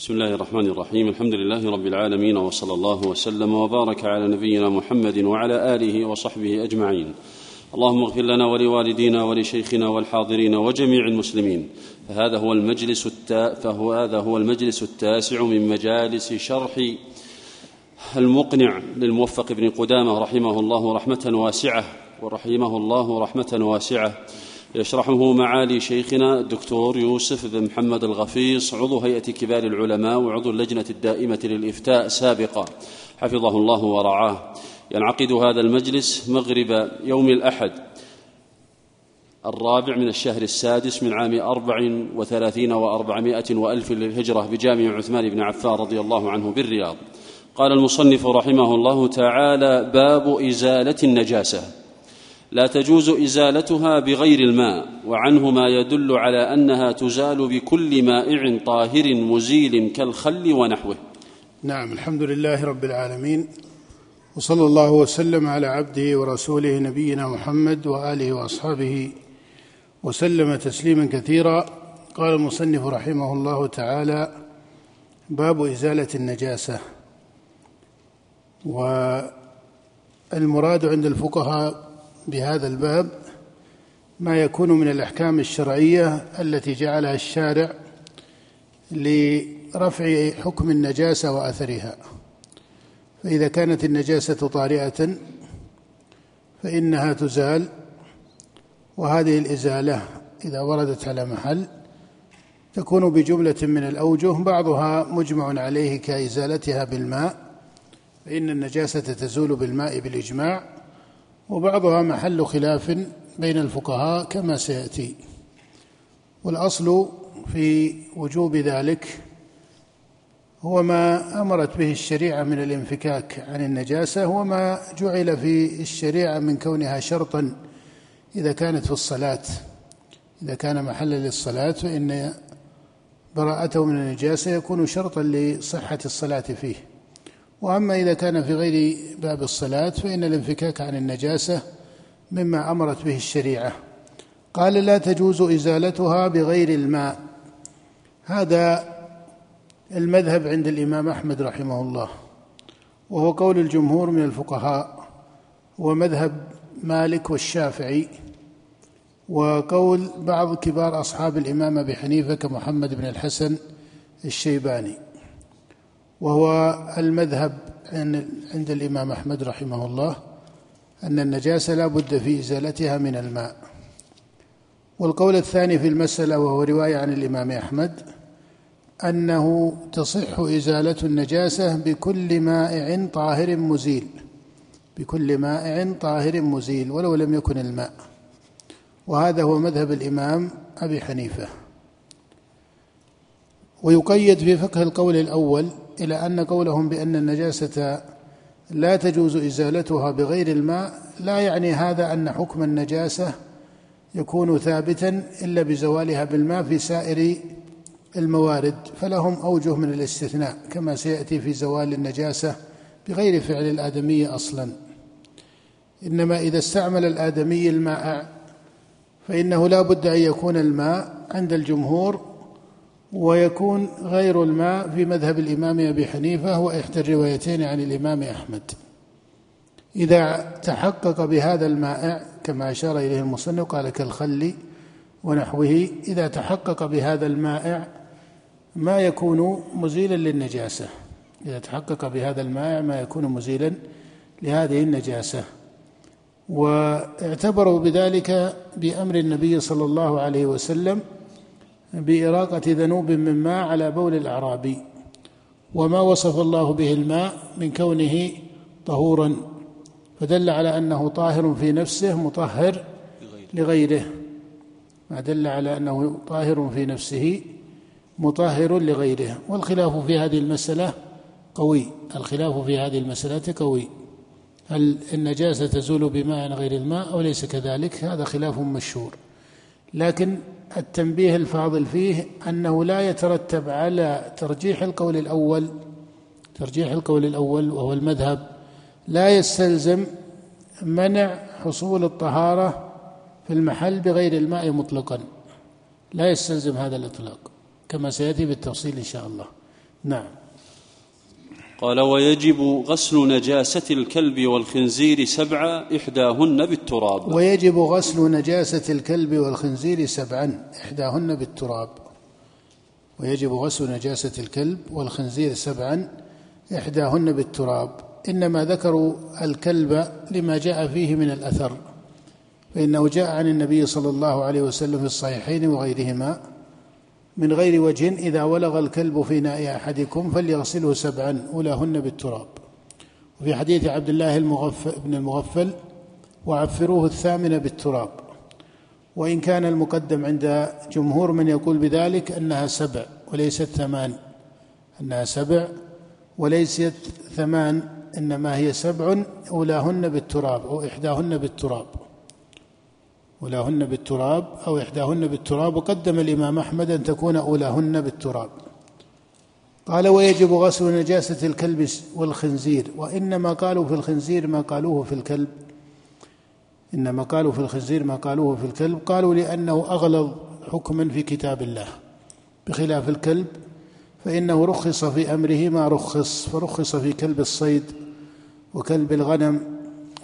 بسم الله الرحمن الرحيم. الحمد لله رب العالمين، وصلى الله وسلم وبارك على نبينا محمد وعلى آله وصحبه أجمعين. اللهم اغفر لنا ولوالدينا ولشيخنا والحاضرين وجميع المسلمين. فهذا هو المجلس التاسع من مجالس شرح المقنع للموفق بن قدامة رحمه الله رحمة واسعة يشرحه معالي شيخنا الدكتور يوسف بن محمد الغفيص، عضو هيئة كبار العلماء وعضو اللجنة الدائمة للإفتاء سابقا، حفظه الله ورعاه. ينعقد هذا المجلس مغرب يوم الأحد 4 من الشهر 6 من عام 34 و400 وألف للهجرة بجامع عثمان بن عفان رضي الله عنه بالرياض. قال المصنف رحمه الله تعالى: باب إزالة النجاسة. لا تجوز إزالتها بغير الماء، وعنه ما يدل على أنها تزال بكل مائع طاهر مزيل كالخل ونحوه. نعم، الحمد لله رب العالمين، وصلى الله وسلم على عبده ورسوله نبينا محمد وآله وأصحابه وسلم تسليما كثيرا. قال المصنف رحمه الله تعالى: باب إزالة النجاسة. والمراد عند الفقهاء بهذا الباب ما يكون من الأحكام الشرعية التي جعلها الشارع لرفع حكم النجاسة وأثرها. فإذا كانت النجاسة طارئة فإنها تزال، وهذه الإزالة إذا وردت على محل تكون بجملة من الأوجه، بعضها مجمع عليه كإزالتها بالماء، فإن النجاسة تزول بالماء بالإجماع، وبعضها محل خلاف بين الفقهاء كما سيأتي. والأصل في وجوب ذلك هو ما أمرت به الشريعة من الانفكاك عن النجاسة، وما جعل في الشريعة من كونها شرطا إذا كانت في الصلاة، إذا كان محلا للصلاة فإن براءته من النجاسة يكون شرطا لصحة الصلاة فيه. وأما إذا كان في غير باب الصلاة فإن الانفكاك عن النجاسة مما أمرت به الشريعة. قال: لا تجوز إزالتها بغير الماء. هذا المذهب عند الإمام أحمد رحمه الله، وهو قول الجمهور من الفقهاء، ومذهب مالك والشافعي، وقول بعض كبار أصحاب الإمام أبي حنيفة كمحمد بن الحسن الشيباني، وهو المذهب عند الإمام أحمد رحمه الله أن النجاسة لا بد في إزالتها من الماء. والقول الثاني في المسألة، وهو رواية عن الإمام أحمد، أنه تصح إزالة النجاسة بكل مائع طاهر مزيل، بكل مائع طاهر مزيل ولو لم يكن الماء. وهذا هو مذهب الإمام أبي حنيفة. ويقيد في فقه القول الأول إلى أن قولهم بأن النجاسة لا تجوز إزالتها بغير الماء لا يعني هذا أن حكم النجاسة يكون ثابتا إلا بزوالها بالماء في سائر الموارد، فلهم أوجه من الاستثناء كما سيأتي في زوال النجاسة بغير فعل الآدمية أصلا. إنما إذا استعمل الآدمي الماء فإنه لا بد أن يكون الماء عند الجمهور، ويكون غير الماء في مذهب الإمام أبي حنيفة، وإحدى الروايتين عن الإمام أحمد. إذا تحقق بهذا المائع كما أشار إليه المصنف، قال كالخل ونحوه، إذا تحقق بهذا المائع ما يكون مزيلا للنجاسة، إذا تحقق بهذا المائع ما يكون مزيلا لهذه النجاسة. واعتبروا بذلك بأمر النبي صلى الله عليه وسلم بإراقة ذنوب من ماء على بول الأعرابي، وما وصف الله به الماء من كونه طهورا، فدل على أنه طاهر في نفسه مطهر لغيره، ما دل على أنه طاهر في نفسه مطهر لغيره. والخلاف في هذه المسألة قوي، الخلاف في هذه المسألة قوي، هل النجاسة تزول بماء غير الماء أو ليس كذلك؟ هذا خلاف مشهور، لكن التنبيه الفاضل فيه أنه لا يترتب على ترجيح القول الأول، ترجيح القول الأول وهو المذهب، لا يستلزم منع حصول الطهارة في المحل بغير الماء مطلقا، لا يستلزم هذا الإطلاق كما سيأتي بالتفصيل إن شاء الله. نعم. قال ويجب غسل نجاسة الكلب والخنزير 7 إحداهن بالتراب. ويجب غسل نجاسة الكلب والخنزير 7 إحداهن بالتراب. ويجب غسل نجاسة الكلب والخنزير 7 إحداهن بالتراب. إنما ذكروا الكلب لما جاء فيه من الأثر، فإنه جاء عن النبي صلى الله عليه وسلم في الصحيحين وغيرهما من غير وجه: إذا ولغ الكلب في ناء أحدكم فليغسله 7 أولاهن بالتراب. وفي حديث عبد الله بن المغفل: وعفروه 8 بالتراب. وإن كان المقدم عند جمهور من يقول بذلك أنها 7 وليست 8، أنها 7 وليست 8، إنما هي 7 أولاهن بالتراب أو إحداهن بالتراب، أولاهن بالتراب أو إحداهن بالتراب. وقدم الإمام أحمد أن تكون أولاهن بالتراب. قال ويجب غسل نجاسة الكلب والخنزير. وإنما قالوا في الخنزير ما قالوه في الكلب، إنما قالوا في الخنزير ما قالوه في الكلب، قالوا لأنه أغلظ حكما في كتاب الله، بخلاف الكلب فإنه رخص في أمره ما رخص، فرخص في كلب الصيد وكلب الغنم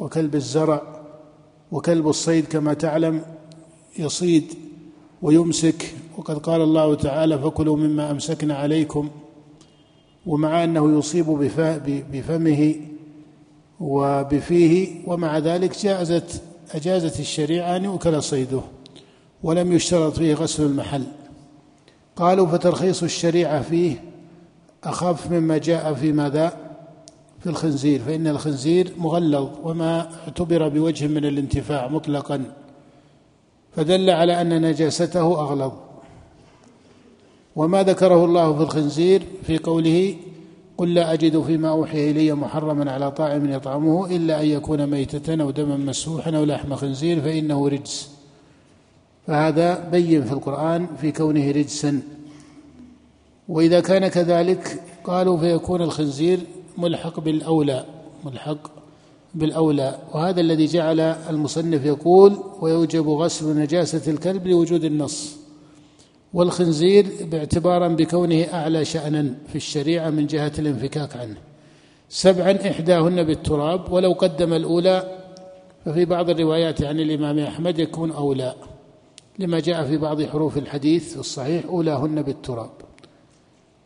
وكلب الزرع. وكلب الصيد كما تعلم يصيد ويمسك، وقد قال الله تعالى: فكلوا مما أمسكنا عليكم، ومع أنه يصيب بفمه وبفيه، ومع ذلك أجازت الشريعة أن يؤكل صيده ولم يشترط فيه غسل المحل. قالوا فترخيص الشريعة فيه أخف مما جاء في ماذا؟ في الخنزير، فإن الخنزير مغلظ وما اعتبر بوجه من الانتفاع مطلقا، فدل على أن نجاسته أغلظ. وما ذكره الله في الخنزير في قوله: قل لا أجد فيما أوحي إلي محرما على طاعم يطعمه إلا أن يكون ميتة أو دما مسفوحا أو لحم خنزير فإنه رجس، فهذا بين في القرآن في كونه رجسا. وإذا كان كذلك قالوا فيكون الخنزير ملحق بالأولى، وهذا الذي جعل المصنف يقول ويوجب غسل نجاسة الكلب لوجود النص، والخنزير باعتبارا بكونه أعلى شأنا في الشريعة من جهة الانفكاك عنه. 7 إحداهن بالتراب. ولو قدم الأولى ففي بعض الروايات عن الإمام أحمد يكون أولى، لما جاء في بعض حروف الحديث الصحيح أولاهن بالتراب،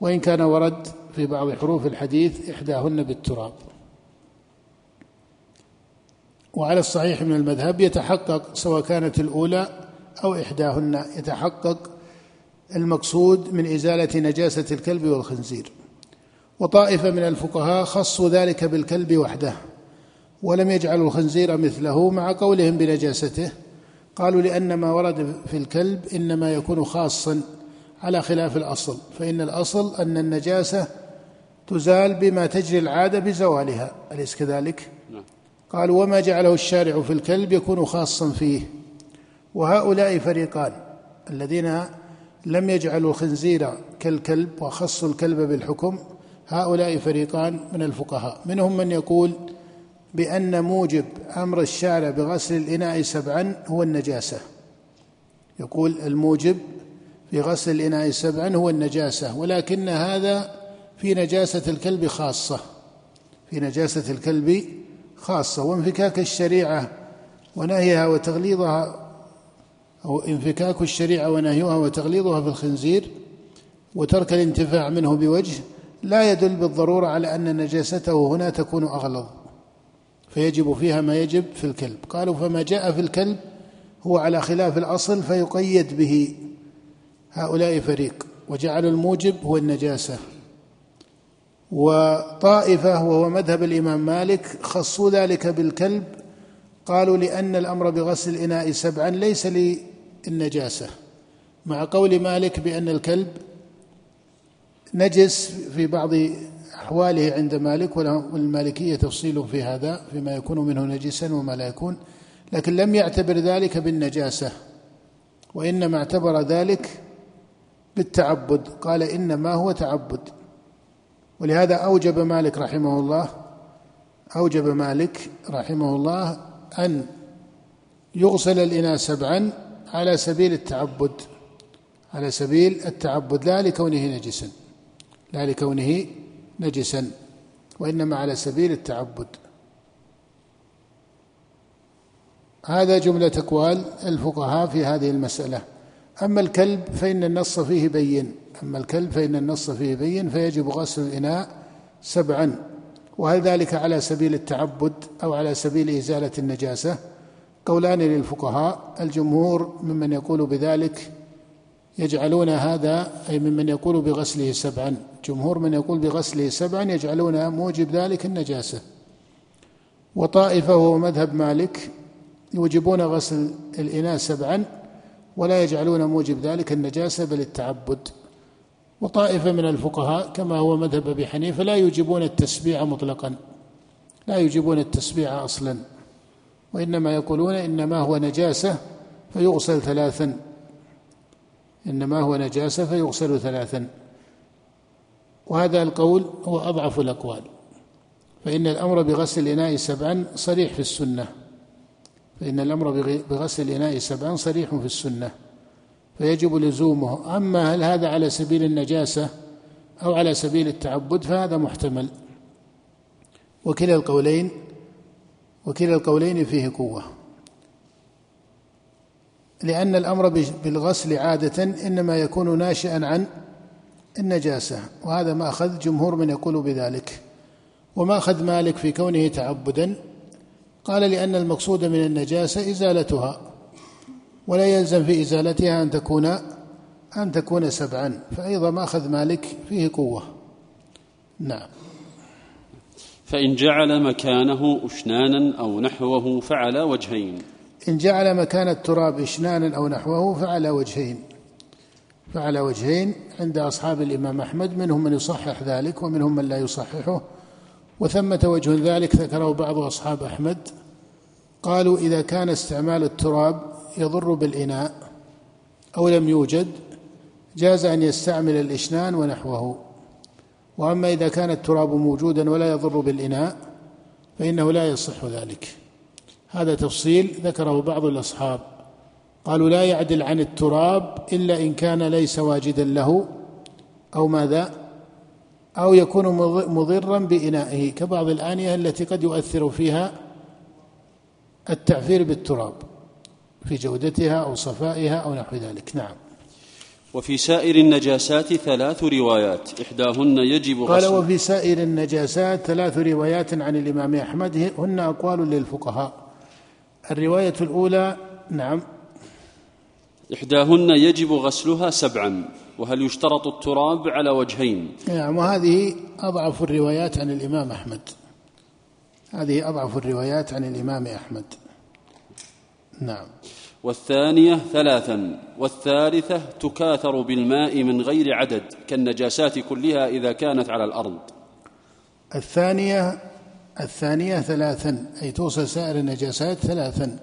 وإن كان ورد في بعض حروف الحديث إحداهن بالتراب. وعلى الصحيح من المذهب يتحقق سواء كانت الأولى أو إحداهن، يتحقق المقصود من إزالة نجاسة الكلب والخنزير. وطائفة من الفقهاء خصوا ذلك بالكلب وحده ولم يجعلوا الخنزير مثله مع قولهم بنجاسته، قالوا لأن ما ورد في الكلب إنما يكون خاصا على خلاف الأصل، فإن الأصل أن النجاسة تزال بما تجري العادة بزوالها، أليس كذلك؟ قالوا وما جعله الشارع في الكلب يكون خاصا فيه. وهؤلاء فريقان: الذين لم يجعلوا الخنزير كالكلب وخصوا الكلب بالحكم، هؤلاء فريقان من الفقهاء. منهم من يقول بأن موجب أمر الشارع بغسل الإناء 7 هو النجاسة، يقول الموجب في غسل الإناء 7 هو النجاسة، ولكن هذا في نجاسة الكلب خاصة، في نجاسة الكلب خاصة. وانفكاك الشريعة ونهيها وتغليظها، أو انفكاك الشريعة ونهيها وتغليظها في الخنزير وترك الانتفاع منه بوجه لا يدل بالضرورة على أن نجاسته هنا تكون أغلظ، فيجب فيها ما يجب في الكلب. قالوا فما جاء في الكلب هو على خلاف الأصل فيقيد به، هؤلاء فريق، وجعلوا الموجب هو النجاسة. وطائفة وهو مذهب الإمام مالك خصوا ذلك بالكلب، قالوا لأن الأمر بغسل الإناء 7 ليس للنجاسة، مع قول مالك بأن الكلب نجس في بعض أحواله عند مالك، والمالكية تفصيل في هذا فيما يكون منه نجسا وما لا يكون، لكن لم يعتبر ذلك بالنجاسة، وإنما اعتبر ذلك بالتعبد، قال إنما هو تعبد. ولهذا أوجب مالك رحمه الله أن يغسل الإناء 7 على سبيل التعبد، على سبيل التعبد لا لكونه نجسا، لا لكونه نجسا، وإنما على سبيل التعبد. هذا جملة أقوال الفقهاء في هذه المسألة. أما الكلب فإن النص فيه بين، فيجب غسل الإناء 7. وهل ذلك على سبيل التعبد أو على سبيل إزالة النجاسة؟ قولان للفقهاء. الجمهور ممن يقول بذلك يجعلون هذا، أي ممن يقول بغسله 7، جمهور من يقول بغسله 7 يجعلون موجب ذلك النجاسة. وطائفة هو مذهب مالك يوجبون غسل الإناء 7 ولا يجعلون موجب ذلك النجاسة بل التعبد. وطائفة من الفقهاء كما هو مذهب أبي حنيفة لا يوجبون التسبيع مطلقا، لا يوجبون التسبيع أصلا، وإنما يقولون إنما هو نجاسة فيغسل 3، وهذا القول هو أضعف الأقوال، فإن الأمر بغسل الإناء 7 صريح في السنة، فيجب لزومه. أما هل هذا على سبيل النجاسة أو على سبيل التعبد فهذا محتمل، وكلا القولين فيه قوة، لأن الأمر بالغسل عادة إنما يكون ناشئا عن النجاسة، وهذا ما أخذ جمهور من يقول بذلك. وما أخذ مالك في كونه تعبدا قال لأن المقصود من النجاسة إزالتها، ولا يلزم في إزالتها أن تكون 7، فأيضا ما أخذ مالك فيه قوة. نعم. فإن جعل مكانه أشنانا أو نحوه فعلى وجهين. إن جعل مكان التراب أشنانا أو نحوه فعلى وجهين عند أصحاب الإمام أحمد، منهم من يصحح ذلك ومنهم من لا يصححه. وثمة وجه ذلك ذكره بعض أصحاب أحمد، قالوا إذا كان استعمال التراب يضر بالإناء أو لم يوجد جاز أن يستعمل الإشنان ونحوه، وأما إذا كان التراب موجودا ولا يضر بالإناء فإنه لا يصح ذلك. هذا تفصيل ذكره بعض الأصحاب، قالوا لا يعدل عن التراب إلا إن كان ليس واجدا له أو يكون مضرا بإنائه، كبعض الآنية التي قد يؤثر فيها التعفير بالتراب في جودتها أو صفائها أو نحو ذلك. نعم. وفي سائر النجاسات 3 روايات إحداهن يجب غسل. قال وفي سائر النجاسات 3 روايات عن الإمام أحمد، هن أقوال للفقهاء. الرواية الأولى نعم إحداهن يجب غسلها 7، وهل يشترط التراب على وجهين. نعم، وهذه أضعف الروايات عن الإمام أحمد، نعم. والثانية 3، والثالثة تكاثر بالماء من غير عدد كالنجاسات كلها إذا كانت على الأرض. الثانية 3، أي توصل سائر النجاسات 3.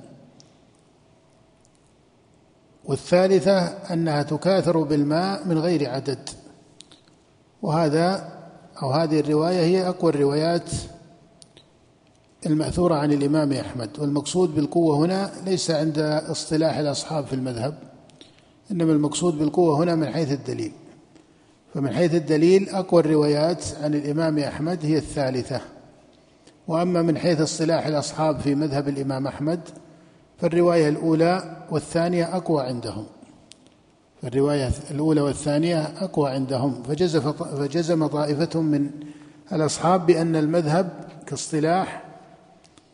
والثالثة أنها تكاثر بالماء من غير عدد، هذه الرواية هي أقوى الروايات المأثورة عن الإمام أحمد. والمقصود بالقوة هنا ليس عند اصطلاح الأصحاب في المذهب، إنما المقصود بالقوة هنا من حيث الدليل، فمن حيث الدليل أقوى الروايات عن الإمام أحمد هي 3، وأما من حيث اصطلاح الأصحاب في مذهب الإمام أحمد فالرواية الأولى والثانية أقوى عندهم، فجزم طائفة من الأصحاب بأن المذهب كاصطلاح،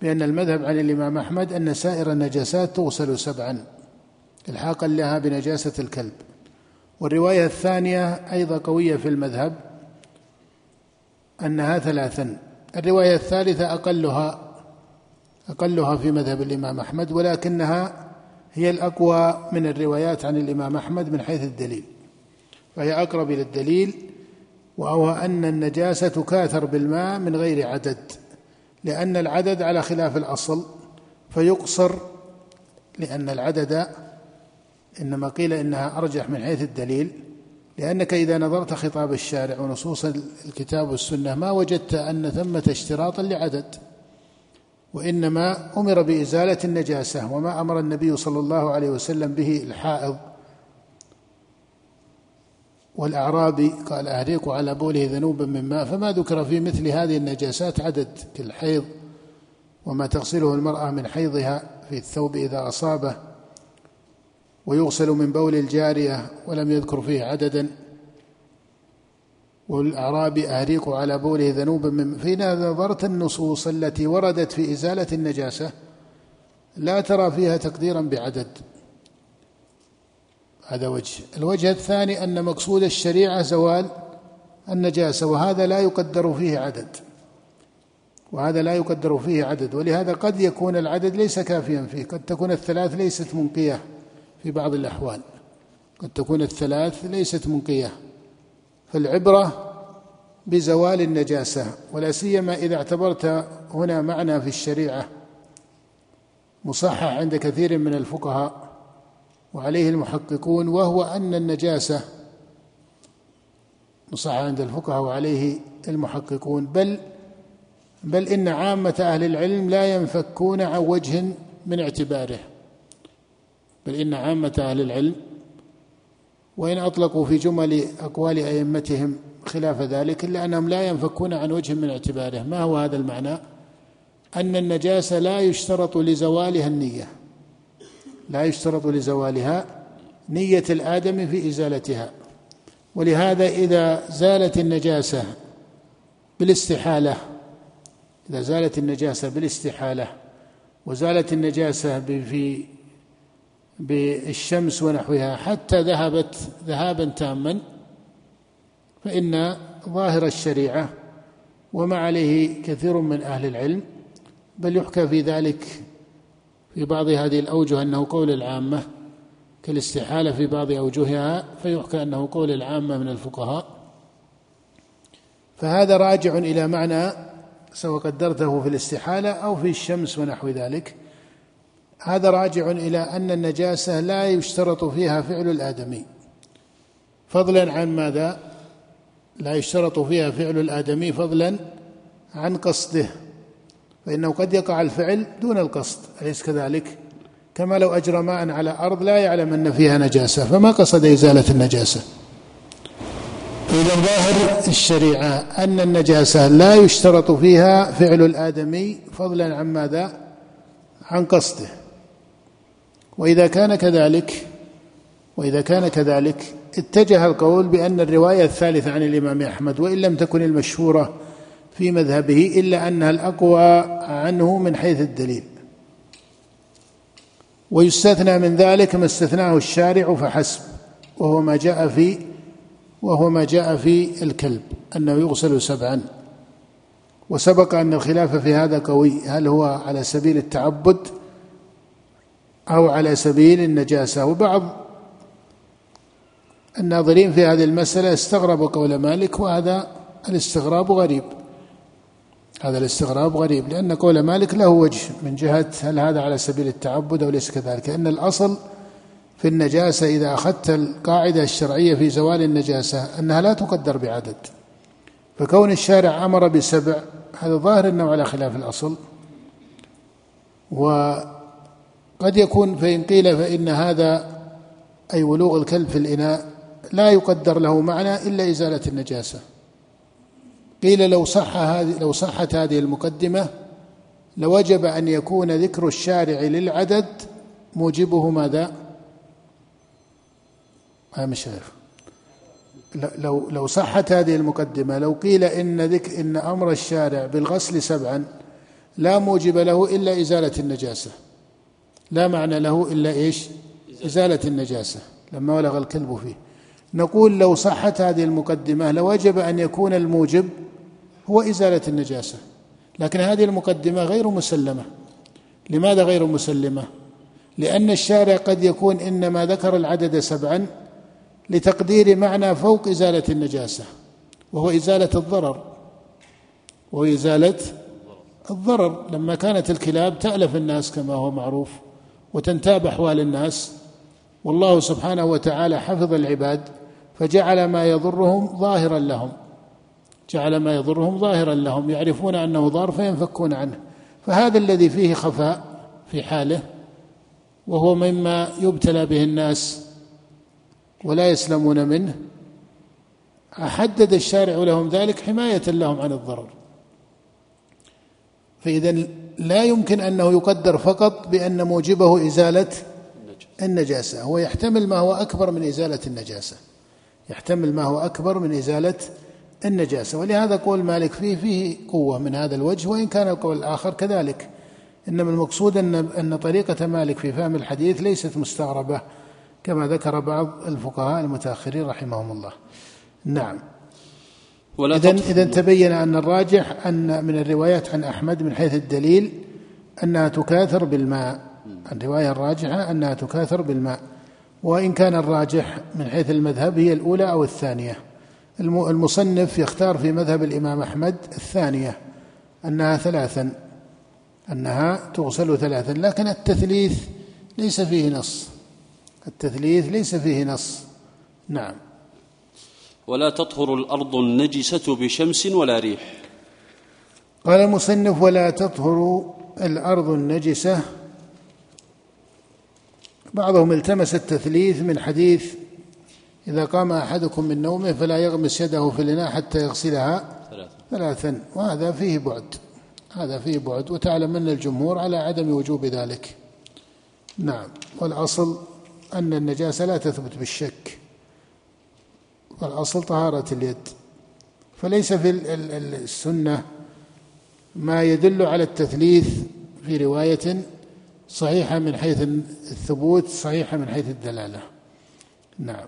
بأن المذهب عن الإمام أحمد أن سائر النجاسات تغسل 7 إلحاقا لها بنجاسة الكلب. والرواية الثانية أيضا قوية في المذهب أنها 3. الرواية الثالثة أقلها في مذهب الإمام أحمد، ولكنها هي الأقوى من الروايات عن الإمام أحمد من حيث الدليل، فهي أقرب إلى الدليل، وهو أن النجاسة تكاثر بالماء من غير عدد، لأن العدد على خلاف الأصل فيقصر، لأن العدد إنما قيل إنها أرجح من حيث الدليل، لأنك إذا نظرت خطاب الشارع ونصوص الكتاب والسنة ما وجدت أن ثمة اشتراطا لعدد، وإنما أمر بإزالة النجاسة، وما أمر النبي صلى الله عليه وسلم به الحائض والأعرابي قال أهريق على بوله ذنوبا مما، فما ذكر في مثل هذه النجاسات عدد كالحيض وما تغسله المرأة من حيضها في الثوب إذا أصابه، ويغسل من بول الجارية، ولم يذكر فيه عددا. والأعرابي أهريق على بوله ذنوبا مما، فإذا نظرت النصوص التي وردت في إزالة النجاسة لا ترى فيها تقديرا بعدد. هذا وجه. الوجه الثاني أن مقصود الشريعة زوال النجاسة، وهذا لا يقدر فيه عدد، ولهذا قد يكون العدد ليس كافيا فيه، قد تكون الثلاث ليست منقية في بعض الأحوال، فالعبرة بزوال النجاسة، ولا سيما إذا اعتبرت هنا معنى في الشريعة مصحح عند كثير من الفقهاء وعليه المحققون، وهو أن النجاسة مصحح عند الفقهاء وعليه المحققون، بل إن عامة أهل العلم لا ينفكون عن وجه من اعتباره، وإن أطلقوا في جمل أقوال أئمتهم خلاف ذلك، إلا أنهم لا ينفكون عن وجه من اعتباره. ما هو هذا المعنى؟ أن النجاسة لا يشترط لزوالها النية، نية الآدم في إزالتها، ولهذا إذا زالت النجاسة بالاستحالة، وزالت النجاسة بالشمس ونحوها حتى ذهبت ذهابا تاما، فإن ظاهر الشريعة وما عليه كثير من أهل العلم، بل يحكى في ذلك في بعض هذه الأوجه أنه قول العامة، كالاستحالة في بعض أوجهها فيحكى أنه قول العامة من الفقهاء، فهذا راجع إلى معنى سواء قدرته في الاستحالة أو في الشمس ونحو ذلك، هذا راجع إلى أن النجاسة لا يشترط فيها فعل الآدمي، فضلا عن ماذا؟ لا يشترط فيها فعل الآدمي فضلا عن قصده، فإنه قد يقع الفعل دون القصد، أليس كذلك؟ كما لو أجرى ماء على أرض لا يعلم أن فيها نجاسة، فما قصد إزالة النجاسة. إذا ظاهر الشريعة أن النجاسة لا يشترط فيها فعل الآدمي فضلا عن ماذا؟ عن قصده. وإذا كان كذلك اتجه القول بأن الرواية الثالثة عن الإمام أحمد، وإن لم تكن المشهورة في مذهبه، إلا أنها الأقوى عنه من حيث الدليل، ويستثنى من ذلك ما استثناه الشارع فحسب، وهو ما جاء في الكلب أنه يغسل سبعا. وسبق أن الخلاف في هذا قوي، هل هو على سبيل التعبد أو على سبيل النجاسة؟ وبعض الناظرين في هذه المسألة استغربوا قول مالك، وهذا الاستغراب غريب، لأن قول مالك له وجه من جهة هل هذا على سبيل التعبد أو ليس كذلك، لأن الأصل في النجاسة إذا أخذت القاعدة الشرعية في زوال النجاسة أنها لا تقدر بعدد، فكون الشارع أمر بسبع هذا ظاهر أنه على خلاف الأصل. وقد يكون فإن قيل فإن هذا أي ولوغ الكلب في الإناء لا يقدر له معنى إلا إزالة النجاسة، قيل لو صحت هذه المقدمة لوجب أن يكون ذكر الشارع للعدد موجبه ماذا؟ مش عارف. لو صحت هذه المقدمة، لو قيل إن أمر الشارع بالغسل سبعا لا موجب له إلا إزالة النجاسة، لا معنى له إلا إيش؟ إزالة النجاسة لما ولغ الكلب فيه. نقول لو صحت هذه المقدمة لوجب أن يكون الموجب هو إزالة النجاسة، لكن هذه المقدمة غير مسلمة. لماذا غير مسلمة؟ لأن الشارع قد يكون إنما ذكر العدد سبعا لتقدير معنى فوق إزالة النجاسة، وهو إزالة الضرر، لما كانت الكلاب تألف الناس كما هو معروف وتنتاب أحوال الناس، والله سبحانه وتعالى حفظ العباد فجعل ما يضرهم ظاهرا لهم، يعرفون أنه ضار فينفكون عنه، فهذا الذي فيه خفاء في حاله، وهو مما يبتلى به الناس ولا يسلمون منه، حدد الشارع لهم ذلك حماية لهم عن الضرر. فإذا لا يمكن أنه يقدر فقط بأن موجبه إزالة النجاسة، هو يحتمل ما هو أكبر من إزالة النجاسة، يحتمل ما هو أكبر من إزالة النجاسة. ولهذا قول مالك فيه قوة من هذا الوجه، وإن كان القول الآخر كذلك، إنما المقصود أن طريقة مالك في فهم الحديث ليست مستغربة كما ذكر بعض الفقهاء المتأخرين رحمهم الله. نعم. إذن تبين أن الراجح أن من الروايات عن أحمد من حيث الدليل أنها تكاثر بالماء، الرواية الراجحة أنها تكاثر بالماء، وإن كان الراجح من حيث المذهب هي الأولى أو الثانية. المصنف يختار في مذهب الإمام أحمد الثانية، أنها ثلاثا، أنها تغسل ثلاثا، لكن التثليث ليس فيه نص، التثليث ليس فيه نص. نعم. ولا تطهر الأرض النجسة بشمس ولا ريح. قال المصنف ولا تطهر الأرض النجسة، بعضهم التمس التثليث من حديث إذا قام أحدكم من نومه فلا يغمس يده في الإناء حتى يغسلها ثلاثا، وهذا فيه بعد، هذا فيه بعد، وتعلم أن الجمهور على عدم وجوب ذلك. نعم. والأصل أن النجاسة لا تثبت بالشك، والأصل طهارة اليد، فليس في السنة ما يدل على التثليث في رواية صحيحة من حيث الثبوت، صحيحة من حيث الدلالة. نعم.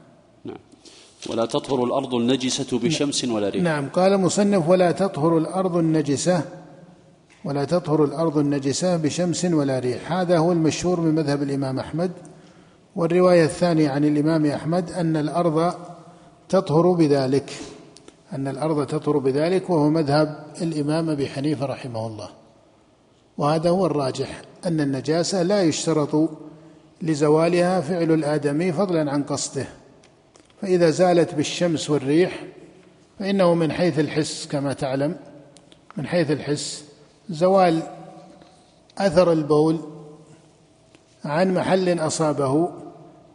ولا تطهر الأرض النجسة بشمس ولا ريح. نعم. قال مصنف ولا تطهر الأرض النجسة، ولا تطهر الأرض النجسة بشمس ولا ريح، هذا هو المشهور من مذهب الإمام أحمد. والرواية الثانية عن الإمام أحمد أن الأرض تطهر بذلك، أن الأرض تطهر بذلك، وهو مذهب الإمام أبي حنيفة رحمه الله، وهذا هو الراجح، أن النجاسة لا يشترط لزوالها فعل الآدمي فضلا عن قصده، فإذا زالت بالشمس والريح فإنه من حيث الحس كما تعلم، من حيث الحس زوال أثر البول عن محل أصابه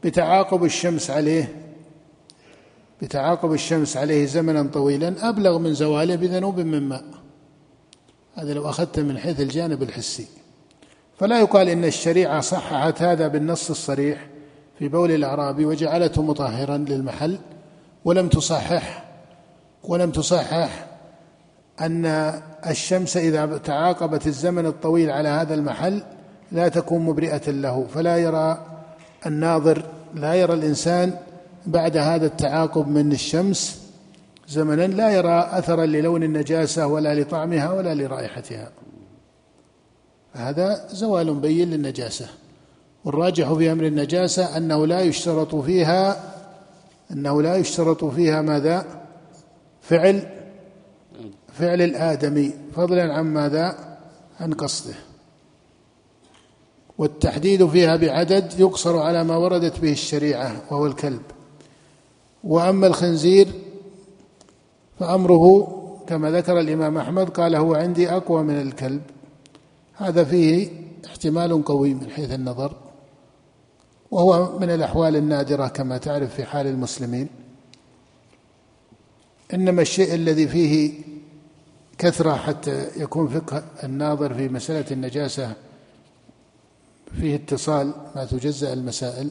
بتعاقب الشمس عليه، بتعاقب الشمس عليه زمنا طويلا أبلغ من زواله بذنوب من ماء، هذا لو أخذت من حيث الجانب الحسي. فلا يقال إن الشريعة صححت هذا بالنص الصريح في بول الأعرابي وجعلته مطهرا للمحل، ولم تصحح أن الشمس إذا تعاقبت الزمن الطويل على هذا المحل لا تكون مبرئة له، فلا يرى الناظر، لا يرى الإنسان بعد هذا التعاقب من الشمس زمنا، لا يرى أثرا للون النجاسة ولا لطعمها ولا لرائحتها، هذا زوال بين للنجاسة. والراجح في أمر النجاسة أنه لا يشترط فيها ماذا؟ فعل الآدمي فضلا عن ماذا؟ عن قصده. والتحديد فيها بعدد يقصر على ما وردت به الشريعة وهو الكلب، وأما الخنزير فأمره كما ذكر الإمام أحمد، قال هو عندي أقوى من الكلب، هذا فيه احتمال قوي من حيث النظر، وهو من الأحوال النادرة كما تعرف في حال المسلمين، إنما الشيء الذي فيه كثرة حتى يكون فقه الناظر في مسألة النجاسة فيه اتصال، ما تجزأ المسائل،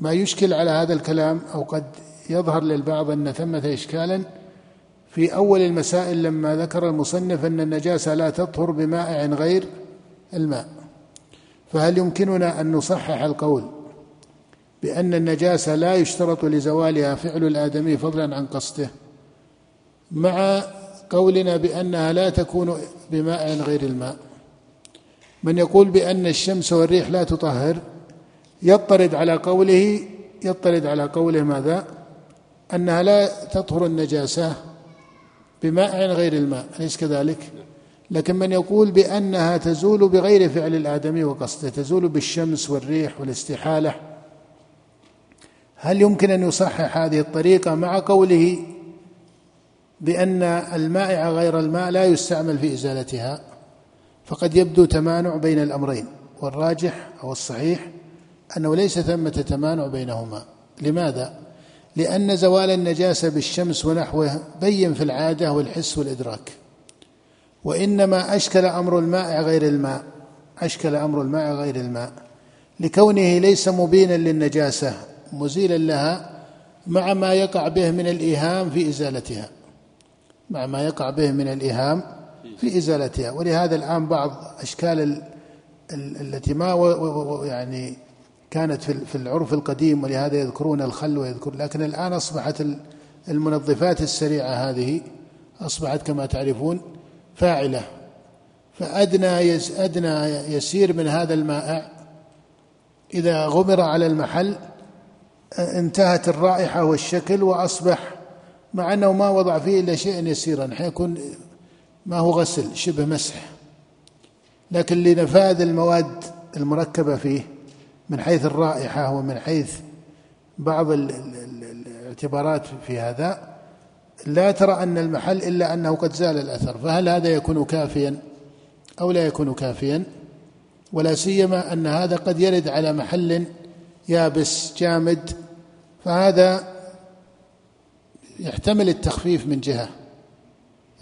ما يشكل على هذا الكلام، أو قد يظهر للبعض أن ثمة إشكالا في أول المسائل لما ذكر المصنف أن النجاسة لا تطهر بمائع غير الماء، فهل يمكننا أن نصحح القول بأن النجاسة لا يشترط لزوالها فعل الآدمي فضلا عن قصده مع قولنا بأنها لا تكون بماء غير الماء؟ من يقول بأن الشمس والريح لا تطهر يطرد على قوله ماذا؟ أنها لا تطهر النجاسة بماء غير الماء، أليس كذلك؟ لكن من يقول بأنها تزول بغير فعل الآدمي وقصده، تزول بالشمس والريح والاستحالة، هل يمكن أن يصحح هذه الطريقة مع قوله بأن المائع غير الماء لا يستعمل في إزالتها؟ فقد يبدو تمانع بين الأمرين، والراجح أو الصحيح أنه ليس ثمة تمانع بينهما. لماذا؟ لأن زوال النجاسة بالشمس ونحوه بين في العادة والحس والإدراك، وإنما أشكل أمر الماء غير الماء، أشكل أمر الماء غير الماء لكونه ليس مبينا للنجاسة مزيلا لها مع ما يقع به من الإيهام في إزالتها، مع ما يقع به من الإيهام في إزالتها. ولهذا الآن بعض أشكال التي ما يعني كانت في العرف القديم، ولهذا يذكرون الخل ويذكر، لكن الآن أصبحت المنظفات السريعة هذه أصبحت كما تعرفون فاعلة، فأدنى يسير من هذا المائع إذا غمر على المحل انتهت الرائحة والشكل وأصبح، مع أنه ما وضع فيه إلا شيئا يسيرا حيكون ما هو غسل شبه مسح، لكن لنفاذ المواد المركبة فيه من حيث الرائحة ومن حيث بعض الاعتبارات في هذا لا ترى أن المحل إلا أنه قد زال الأثر. فهل هذا يكون كافيا أو لا يكون كافيا؟ ولا سيما أن هذا قد يرد على محل يابس جامد، فهذا يحتمل التخفيف من جهة،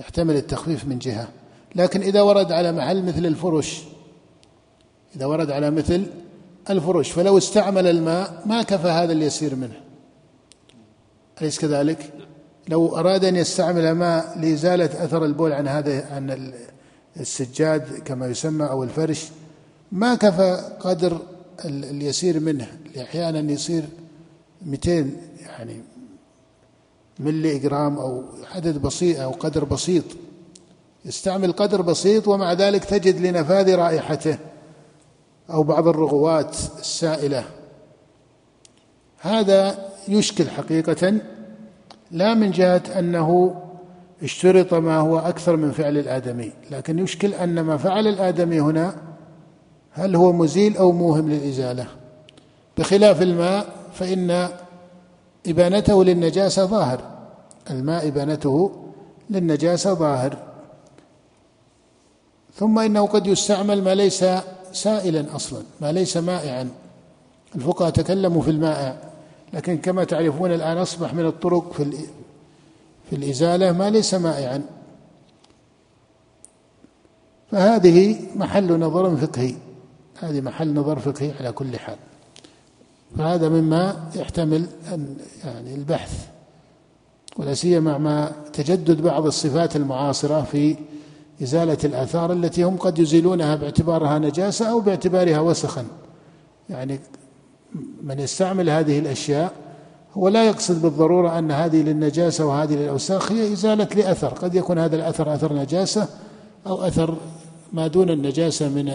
يحتمل التخفيف من جهة، لكن إذا ورد على محل مثل الفرش، إذا ورد على مثل الفرش فلو استعمل الماء ما كفى هذا اليسير منه، أليس كذلك؟ لو أراد أن يستعمل ماء لإزالة أثر البول عن هذا عن السجاد كما يسمى أو الفرش ما كفى قدر اليسير منه، أحيانا يصير 200 يعني ملي جرام أو عدد بسيط أو قدر بسيط، يستعمل قدر بسيط ومع ذلك تجد لنفاذ رائحته أو بعض الرغوات السائلة، هذا يشكل حقيقة، لا من جهة أنه اشترط ما هو أكثر من فعل الآدمي، لكن يشكل أن ما فعل الآدمي هنا هل هو مزيل أو موهم للإزالة، بخلاف الماء فإن إبانته للنجاسة ظاهر، الماء إبانته للنجاسة ظاهر. ثم إنه قد يستعمل ما ليس سائلا أصلا، ما ليس مائعا، الفقهاء تكلموا في المائع، لكن كما تعرفون الآن أصبح من الطرق في الإزالة ما ليس مائعا، فهذه محل نظر فقهي، هذه محل نظر فقهي على كل حال، فهذا مما يحتمل يعني البحث، ولا سيما مع تجدد بعض الصفات المعاصرة في إزالة الآثار التي هم قد يزيلونها باعتبارها نجاسة أو باعتبارها وسخا، يعني من يستعمل هذه الأشياء هو لا يقصد بالضرورة أن هذه للنجاسة وهذه للأوساخ، هي إزالة لأثر، قد يكون هذا الأثر أثر نجاسة أو أثر ما دون النجاسة من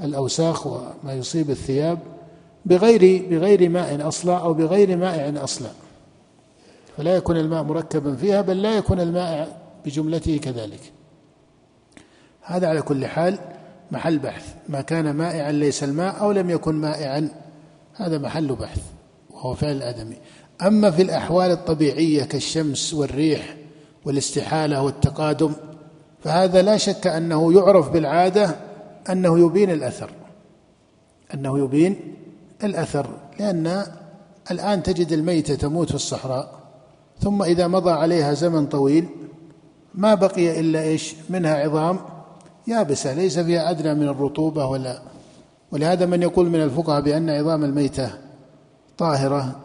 الأوساخ وما يصيب الثياب بغير ماء أصلا أو بغير مائع أصلا، فلا يكون الماء مركبا فيها، بل لا يكون المائع بجملته كذلك. هذا على كل حال محل بحث، ما كان مائعا ليس الماء أو لم يكن مائعا هذا محل بحث وهو فعل الآدمي. أما في الأحوال الطبيعية كالشمس والريح والاستحالة والتقادم فهذا لا شك أنه يعرف بالعادة أنه يبين الأثر، أنه يبين الأثر، لأن الآن تجد الميتة تموت في الصحراء ثم إذا مضى عليها زمن طويل ما بقي إلا إيش منها؟ عظام يابسة ليس فيها أدنى من الرطوبة ولا، ولهذا من يقول من الفقهاء بأن عظام الميتة طاهرة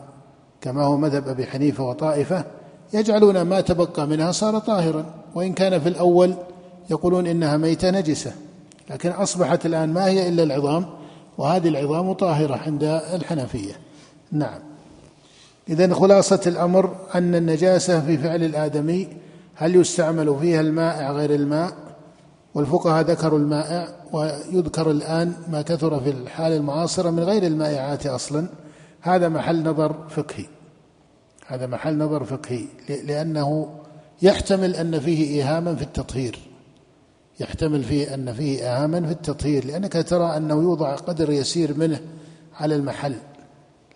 كما هو مذهب أبي حنيفة وطائفة يجعلون ما تبقى منها صار طاهرا، وإن كان في الأول يقولون إنها ميتة نجسة، لكن أصبحت الآن ما هي إلا العظام، وهذه العظام طاهرة عند الحنفية. نعم، إذن خلاصة الأمر أن النجاسة في فعل الآدمي هل يستعمل فيها المائع غير الماء، والفقهاء ذكروا المائع، ويذكر الآن ما كثر في الحالة المعاصرة من غير المائعات أصلا، هذا محل نظر فقهي، هذا محل نظر فقهي، لأنه يحتمل أن فيه إيهاما في التطهير، يحتمل فيه أن فيه إيهاما في التطهير، لأنك ترى أنه يوضع قدر يسير منه على المحل،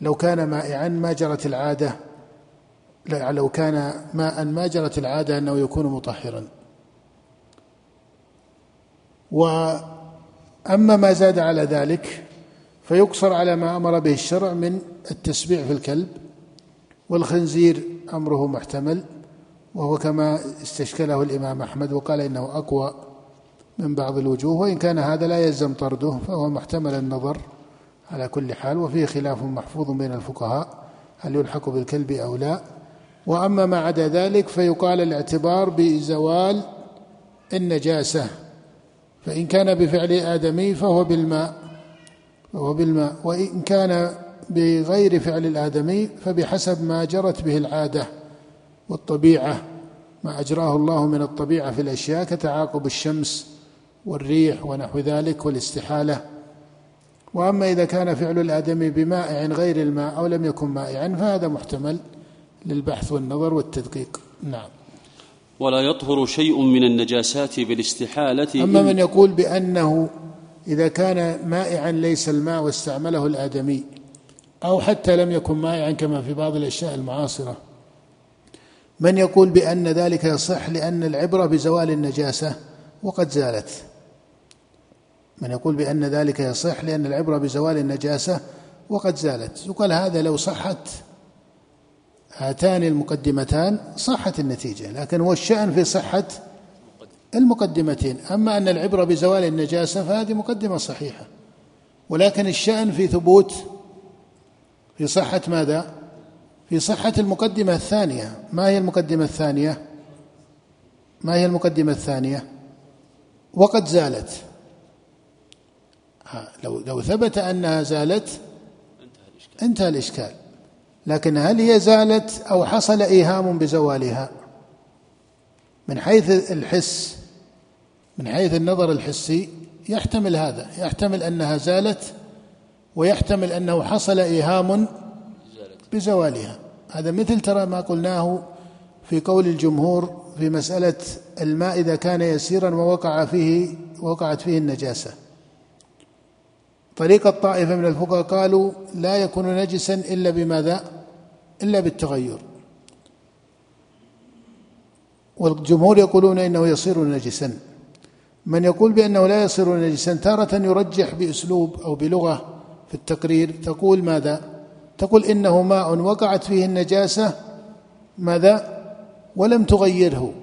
لو كان مائعا ما جرت العادة، لو كان ماء ما جرت العادة أنه يكون مطهرا. وأما ما زاد على ذلك فيقصر على ما أمر به الشرع من التسبيع في الكلب والخنزير أمره محتمل، وهو كما استشكله الإمام أحمد وقال إنه أقوى من بعض الوجوه، وإن كان هذا لا يلزم طرده فهو محتمل النظر على كل حال. وفيه خلاف محفوظ بين الفقهاء هل يلحق بالكلب أو لا. وأما ما عدا ذلك فيقال الاعتبار بزوال النجاسة، فإن كان بفعل آدمي فهو بالماء، وإن كان بغير فعل الآدمي فبحسب ما جرت به العادة والطبيعة، ما أجراه الله من الطبيعة في الأشياء كتعاقب الشمس والريح ونحو ذلك والاستحالة. وأما إذا كان فعل الآدمي بمائع غير الماء أو لم يكن مائعا فهذا محتمل للبحث والنظر والتدقيق. نعم. ولا يطهر شيء من النجاسات بالاستحالة. أما من يقول بأنه إذا كان مائعا ليس الماء واستعمله الآدمي، أو حتى لم يكن مائعا كما في بعض الأشياء المعاصرة، من يقول بأن ذلك يصح لأن العبرة بزوال النجاسة وقد زالت، من يقول بأن ذلك يصح لأن العبرة بزوال النجاسة وقد زالت، يقال هذا لو صحت هاتان المقدمتان صحت النتيجة، لكن هو الشأن في صحة المقدمتين. أما أن العبرة بزوال النجاسة فهذه مقدمة صحيحة، ولكن الشأن في ثبوت في صحة ماذا؟ في صحة المقدمة الثانية. ما هي المقدمة الثانية؟ وقد زالت. لو ثبت أنها زالت انتهى الإشكال، لكن هل هي زالت أو حصل إيهام بزوالها من حيث الحس، من حيث النظر الحسي؟ يحتمل هذا، يحتمل أنها زالت، ويحتمل أنه حصل إيهام بزوالها. هذا مثل ترى ما قلناه في قول الجمهور في مسألة الماء إذا كان يسيرا ووقعت فيه النجاسة. طريقة طائفة من الفقهاء قالوا لا يكون نجسا إلا بماذا؟ إلا بالتغير. والجمهور يقولون إنه يصير نجسا. من يقول بأنه لا يصير نجسا تارة يرجح بأسلوب أو بلغة في التقرير، تقول ماذا؟ تقول إنه ماء وقعت فيه النجاسة ماذا؟ ولم تغيره،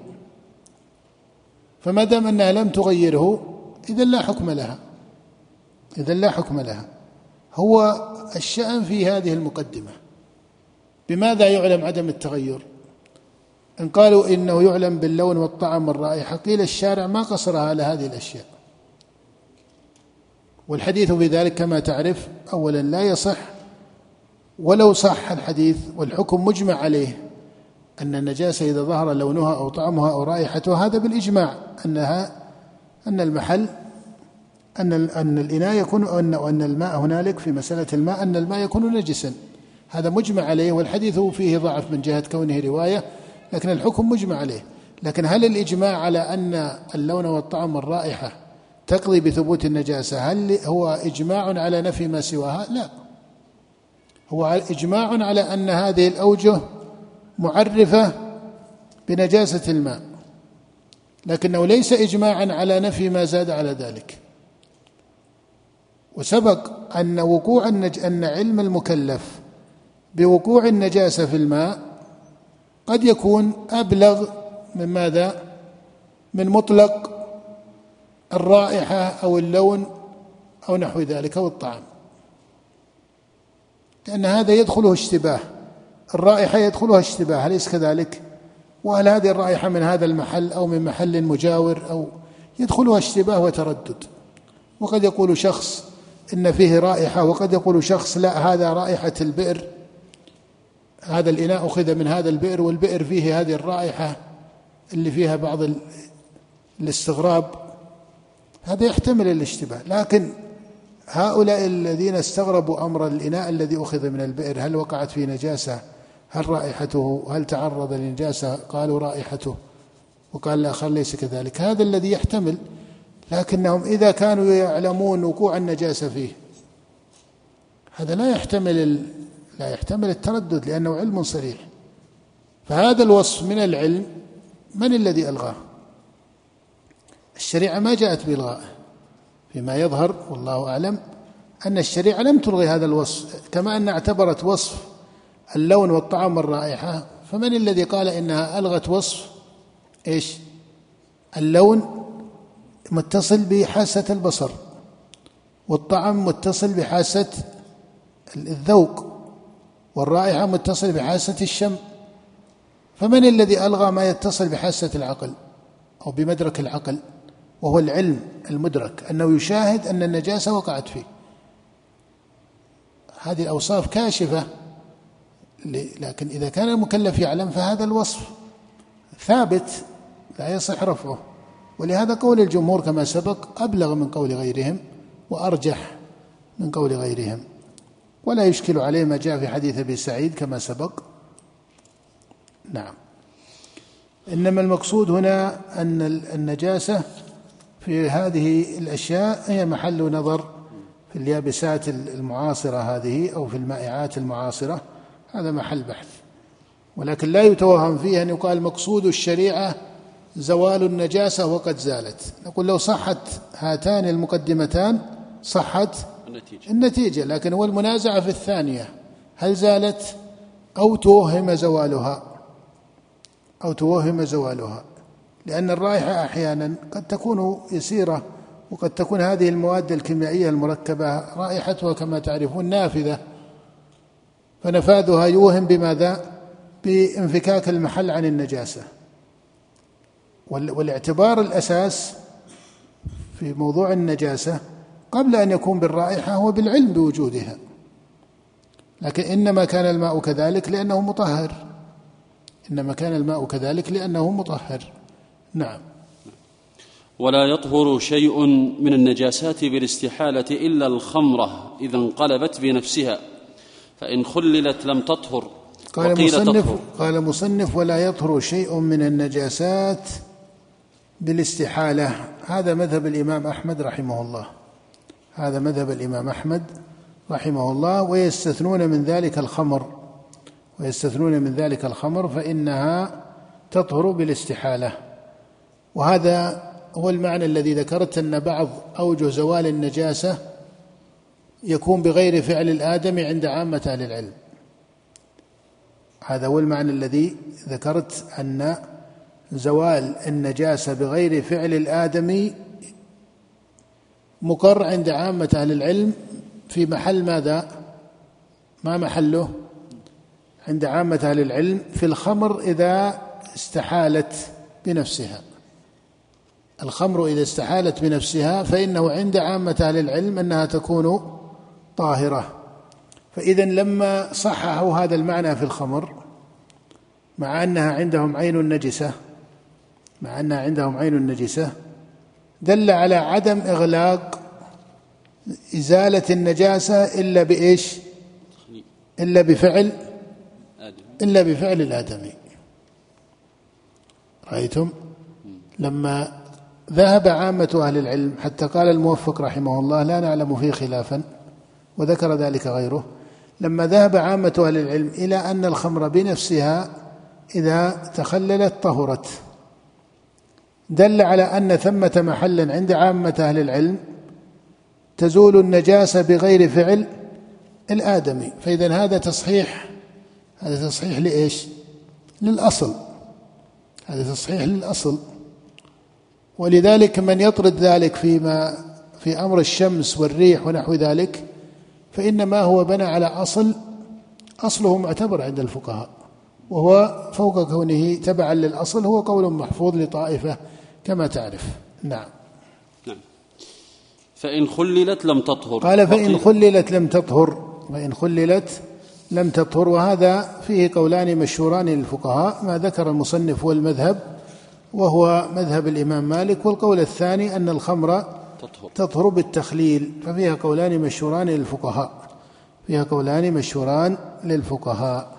فما دام أنها لم تغيره إذن لا حكم لها، هو الشأن في هذه المقدمة. بماذا يعلم عدم التغير؟ إن قالوا إنه يعلم باللون والطعم والرائحة، قيل الشارع ما قصر على هذه الأشياء، والحديث في ذلك كما تعرف أولا لا يصح، ولو صح الحديث والحكم مجمع عليه أن النجاسة إذا ظهر لونها أو طعمها أو رائحتها، هذا بالإجماع أن الماء هنالك في مسألة الماء أن الماء يكون نجسا، هذا مجمع عليه، والحديث فيه ضعف من جهة كونه رواية، لكن الحكم مجمع عليه. لكن هل الإجماع على أن اللون والطعم والرائحة تقضي بثبوت النجاسة هل هو إجماع على نفي ما سواها؟ لا، هو إجماع على أن هذه الأوجه معرفة بنجاسة الماء، لكنه ليس إجماعا على نفي ما زاد على ذلك. وسبق أن أن علم المكلف بوقوع النجاسة في الماء قد يكون أبلغ من ماذا؟ من مطلق الرائحة أو اللون أو نحو ذلك أو الطعام، لأن هذا يدخله اشتباه، الرائحة يدخلها اشتباه أليس كذلك؟ وهل هذه الرائحة من هذا المحل أو من محل مجاور، أو يدخلها اشتباه وتردد، وقد يقول شخص إن فيه رائحة، وقد يقول شخص لا هذا رائحة البئر، هذا الإناء أخذ من هذا البئر والبئر فيه هذه الرائحة اللي فيها بعض الاستغراب، هذا يحتمل الاشتباه. لكن هؤلاء الذين استغربوا أمر الإناء الذي أخذ من البئر، هل وقعت فيه نجاسة؟ هل رائحته؟ هل تعرض لنجاسة؟ قالوا رائحته، وقال الآخر ليس كذلك، هذا الذي يحتمل. لكنهم إذا كانوا يعلمون وقوع النجاسة فيه، هذا لا يحتمل التردد، لأنه علم صريح. فهذا الوصف من العلم من الذي ألغاه؟ الشريعة ما جاءت بإلغائه، فيما يظهر والله أعلم أن الشريعة لم تلغي هذا الوصف، كما أن اعتبرت وصف اللون والطعم والرائحة، فمن الذي قال إنها ألغت وصف إيش؟ اللون متصل بحاسة البصر، والطعم متصل بحاسة الذوق، والرائحة متصل بحاسة الشم، فمن الذي ألغى ما يتصل بحاسة العقل أو بمدرك العقل وهو العلم المدرك، أنه يشاهد أن النجاسة وقعت فيه؟ هذه الأوصاف كاشفة، لكن إذا كان المكلف يعلم فهذا الوصف ثابت لا يصح رفعه، ولهذا قول الجمهور كما سبق أبلغ من قول غيرهم وأرجح من قول غيرهم، ولا يشكل عليه ما جاء في حديث أبي سعيد كما سبق. نعم، إنما المقصود هنا أن النجاسة في هذه الأشياء هي محل نظر في اليابسات المعاصرة هذه أو في المائعات المعاصرة، هذا محل بحث، ولكن لا يتوهم فيه أن يقال مقصود الشريعة زوال النجاسة وقد زالت. نقول لو صحت هاتان المقدمتان صحت النتيجة، لكن هو المنازعة في الثانية هل زالت أو توهم زوالها، لأن الرائحة أحيانا قد تكون يسيرة، وقد تكون هذه المواد الكيميائية المركبة رائحتها كما تعرفون نافذة، فنفاذها يوهم بماذا؟ بانفكاك المحل عن النجاسة. والاعتبار الأساس في موضوع النجاسة قبل أن يكون بالرائحة هو بالعلم بوجودها، لكن إنما كان الماء كذلك لأنه مطهر، نعم. ولا يطهر شيء من النجاسات بالاستحالة إلا الخمرة إذا انقلبت بنفسها، فإن خللت لم تطهر. قال مصنف ولا يطهر شيء من النجاسات بالاستحالة، هذا مذهب الإمام أحمد رحمه الله، ويستثنون من ذلك الخمر، فإنها تطهر بالاستحالة. وهذا هو المعنى الذي ذكرت، أن بعض أوجه زوال النجاسة يكون بغير فعل الآدمي عند عامة أهل العلم، هذا هو المعنى الذي ذكرت، أن زوال النجاسة بغير فعل الآدمي مقر عند عامة أهل العلم في محل ماذا؟ ما محله عند عامة أهل العلم؟ في الخمر إذا استحالت بنفسها، فإنه عند عامة أهل العلم أنها تكون طاهرة. فإذا لما صححوا هذا المعنى في الخمر، مع أنها عندهم عين النجسة، دل على عدم إغلاق إزالة النجاسة إلا بإيش؟ إلا بفعل الآدمي. رأيتم لما ذهب عامة أهل العلم، حتى قال الموفق رحمه الله لا نعلم فيه خلافا، وذكر ذلك غيره، لما ذهب عامة أهل العلم إلى أن الخمر بنفسها إذا تخللت طهرت، دل على أن ثمة محلا عند عامة أهل العلم تزول النجاسة بغير فعل الآدمي. فإذن هذا تصحيح، لإيش؟ للأصل، ولذلك من يطرد ذلك في أمر الشمس والريح ونحو ذلك، فإنما هو بنى على أصله معتبر عند الفقهاء، وهو فوق كونه تبعا للأصل هو قول محفوظ لطائفة كما تعرف. نعم. فإن خللت لم تطهر. قال فإن خللت لم تطهر. وهذا فيه قولان مشهوران للفقهاء، ما ذكر المصنف والمذهب، وهو مذهب الإمام مالك، والقول الثاني أن الخمر تطهر بالتخليل، ففيها قولان مشهوران للفقهاء،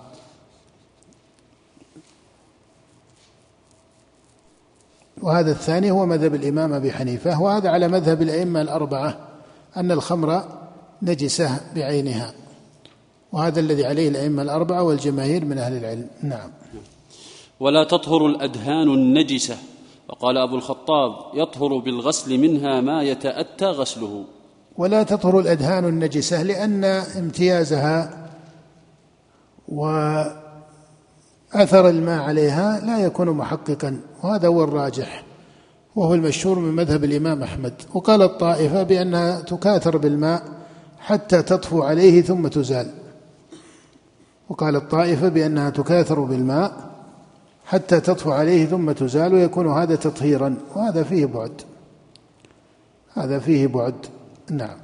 وهذا الثاني هو مذهب الإمام أبي حنيفة، وهذا على مذهب الأئمة الأربعة أن الخمر نجسة بعينها، وهذا الذي عليه الأئمة الأربعة والجماهير من أهل العلم. نعم. ولا تطهر الأدهان النجسة، وقال أبو الخطاب يطهر بالغسل منها ما يتأتى غسله. ولا تطهر الأدهان النجسة لأن امتيازها وأثر الماء عليها لا يكون محققا، وهذا هو الراجح وهو المشهور من مذهب الإمام أحمد. وقال الطائفة بأنها تكاثر بالماء حتى تطفو عليه ثم تزال، وقال الطائفة بأنها تكاثر بالماء حتى تطفو عليه ثم تزال، ويكون هذا تطهيرا، وهذا فيه بعد، هذا فيه بعد. نعم.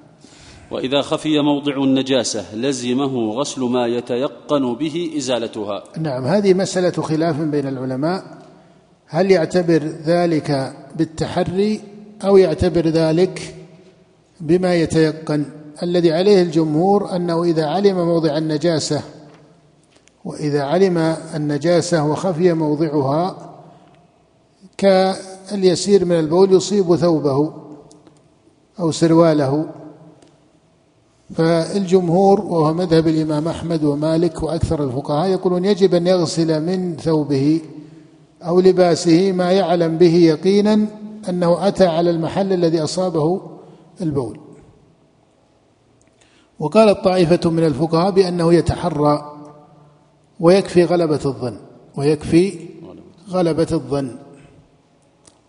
وإذا خفي موضع النجاسة لزمه غسل ما يتيقن به إزالتها. نعم. هذه مسألة خلاف بين العلماء، هل يعتبر ذلك بالتحري أو يعتبر ذلك بما يتيقن؟ الذي عليه الجمهور أنه إذا علم موضع النجاسة، وإذا علم النجاسة وخفي موضعها كاليسير من البول يصيب ثوبه أو سرواله، فالجمهور وهو مذهب الإمام أحمد ومالك وأكثر الفقهاء يقولون يجب أن يغسل من ثوبه أو لباسه ما يعلم به يقينا أنه أتى على المحل الذي أصابه البول. وقال الطائفة من الفقهاء بأنه يتحرى ويكفي غلبة الظن، ويكفي غلبة الظن.